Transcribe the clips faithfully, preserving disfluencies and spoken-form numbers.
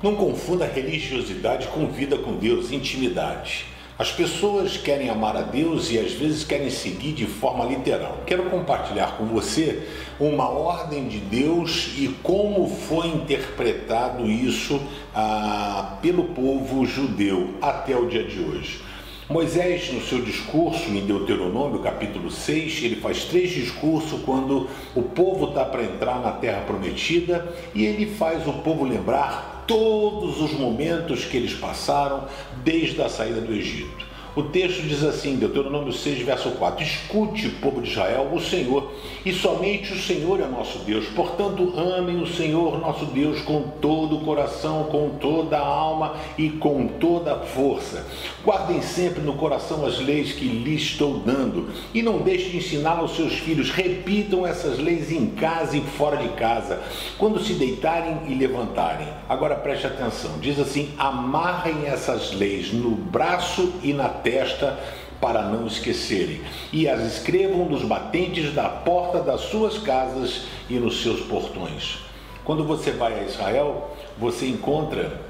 Não confunda religiosidade com vida com Deus, intimidade. As pessoas querem amar a Deus e às vezes querem seguir de forma literal. Quero compartilhar com você uma ordem de Deus e como foi interpretado isso ah, pelo povo judeu até o dia de hoje. Moisés, no seu discurso em Deuteronômio, capítulo seis, ele faz três discursos quando o povo está para entrar na Terra Prometida, e ele faz o povo lembrar todos os momentos que eles passaram desde a saída do Egito. O texto diz assim, Deuteronômio seis, verso quatro, escute, povo de Israel, o Senhor, e somente o Senhor é nosso Deus. Portanto, amem o Senhor nosso Deus com todo o coração, com toda a alma e com toda a força. Guardem sempre no coração as leis que lhes estou dando, e não deixem de ensinar aos seus filhos. Repitam essas leis em casa e fora de casa, quando se deitarem e levantarem. Agora preste atenção, diz assim, amarrem essas leis no braço e na testa para não esquecerem, e as escrevam nos batentes da porta das suas casas e nos seus portões. Quando você vai a Israel, você encontra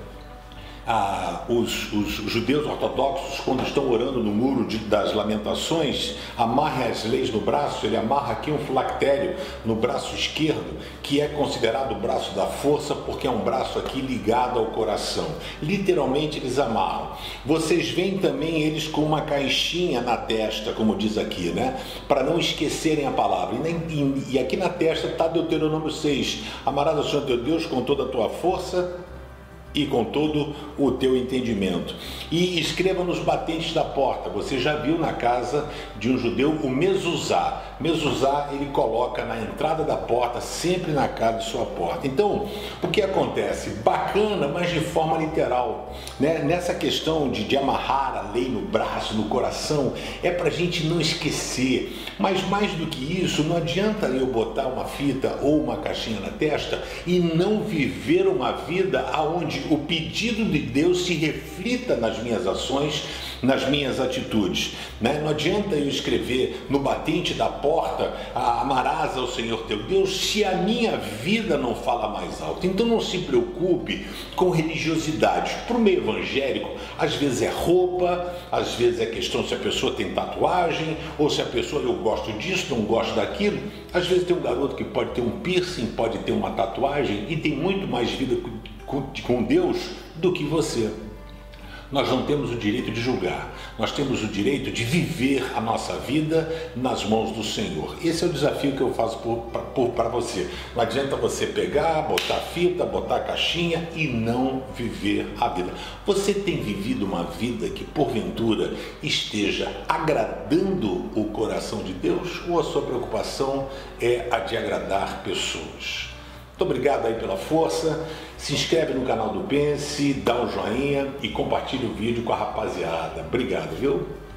ah, os, os judeus ortodoxos, quando estão orando no muro de, das lamentações, amarrem as leis no braço. Ele amarra aqui um flactério no braço esquerdo, que é considerado o braço da força, porque é um braço aqui ligado ao coração. Literalmente eles amarram. Vocês veem também eles com uma caixinha na testa, como diz aqui, né? Para não esquecerem a palavra. E, e, e aqui na testa está Deuteronômio seis. Amarás o Senhor teu Deus com toda a tua força e com todo o teu entendimento. E escreva nos batentes da porta. Você já viu na casa de um judeu o Mezuzá. Mezuzá ele coloca na entrada da porta, sempre na casa de sua porta. Então, o que acontece? Bacana, mas de forma literal, né? Nessa questão de, de amarrar a lei no braço, no coração, é para a gente não esquecer. Mas mais do que isso, não adianta eu botar uma fita ou uma caixinha na testa e não viver uma vida onde o pedido de Deus se reflita nas minhas ações, nas minhas atitudes, né? Não adianta eu escrever no batente da porta, amarás ao Senhor teu Deus, se a minha vida não fala mais alto. Então não se preocupe com religiosidade. Para o meio evangélico, às vezes é roupa, às vezes é questão se a pessoa tem tatuagem, ou se a pessoa, eu gosto disso, não gosto daquilo. Às vezes tem um garoto que pode ter um piercing, pode ter uma tatuagem, e tem muito mais vida com Deus do que você. Nós não temos o direito de julgar, nós temos o direito de viver a nossa vida nas mãos do Senhor. Esse é o desafio que eu faço para você. Não adianta você pegar, botar fita, botar caixinha e não viver a vida. Você tem vivido uma vida que porventura esteja agradando o coração de Deus, ou a sua preocupação é a de agradar pessoas? Muito obrigado aí pela força, se inscreve no canal do Pense, dá um joinha e compartilha o vídeo com a rapaziada. Obrigado, viu?